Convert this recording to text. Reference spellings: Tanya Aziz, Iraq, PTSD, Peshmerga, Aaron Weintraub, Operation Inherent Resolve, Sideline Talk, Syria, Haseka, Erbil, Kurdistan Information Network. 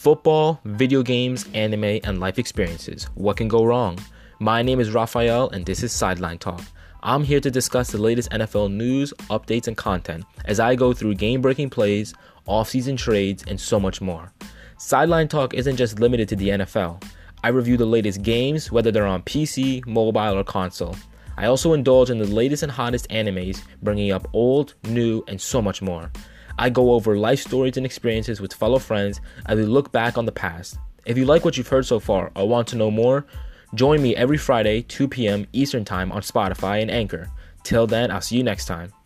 Football, video games, anime, and life experiences. What can go wrong? My name is Raphael, and this is Sideline Talk. I'm here to discuss the latest NFL news, updates, and content as I go through game-breaking plays, off-season trades, and so much more. Sideline Talk isn't just limited to the NFL. I review the latest games, whether they're on PC, mobile, or console. I also indulge in the latest and hottest animes, bringing up old, new, and so much more. I go over life stories and experiences with fellow friends as we look back on the past. If you like what you've heard so far or want to know more, join me every Friday, 2 p.m. Eastern Time on Spotify and Anchor. Till then, I'll see you next time.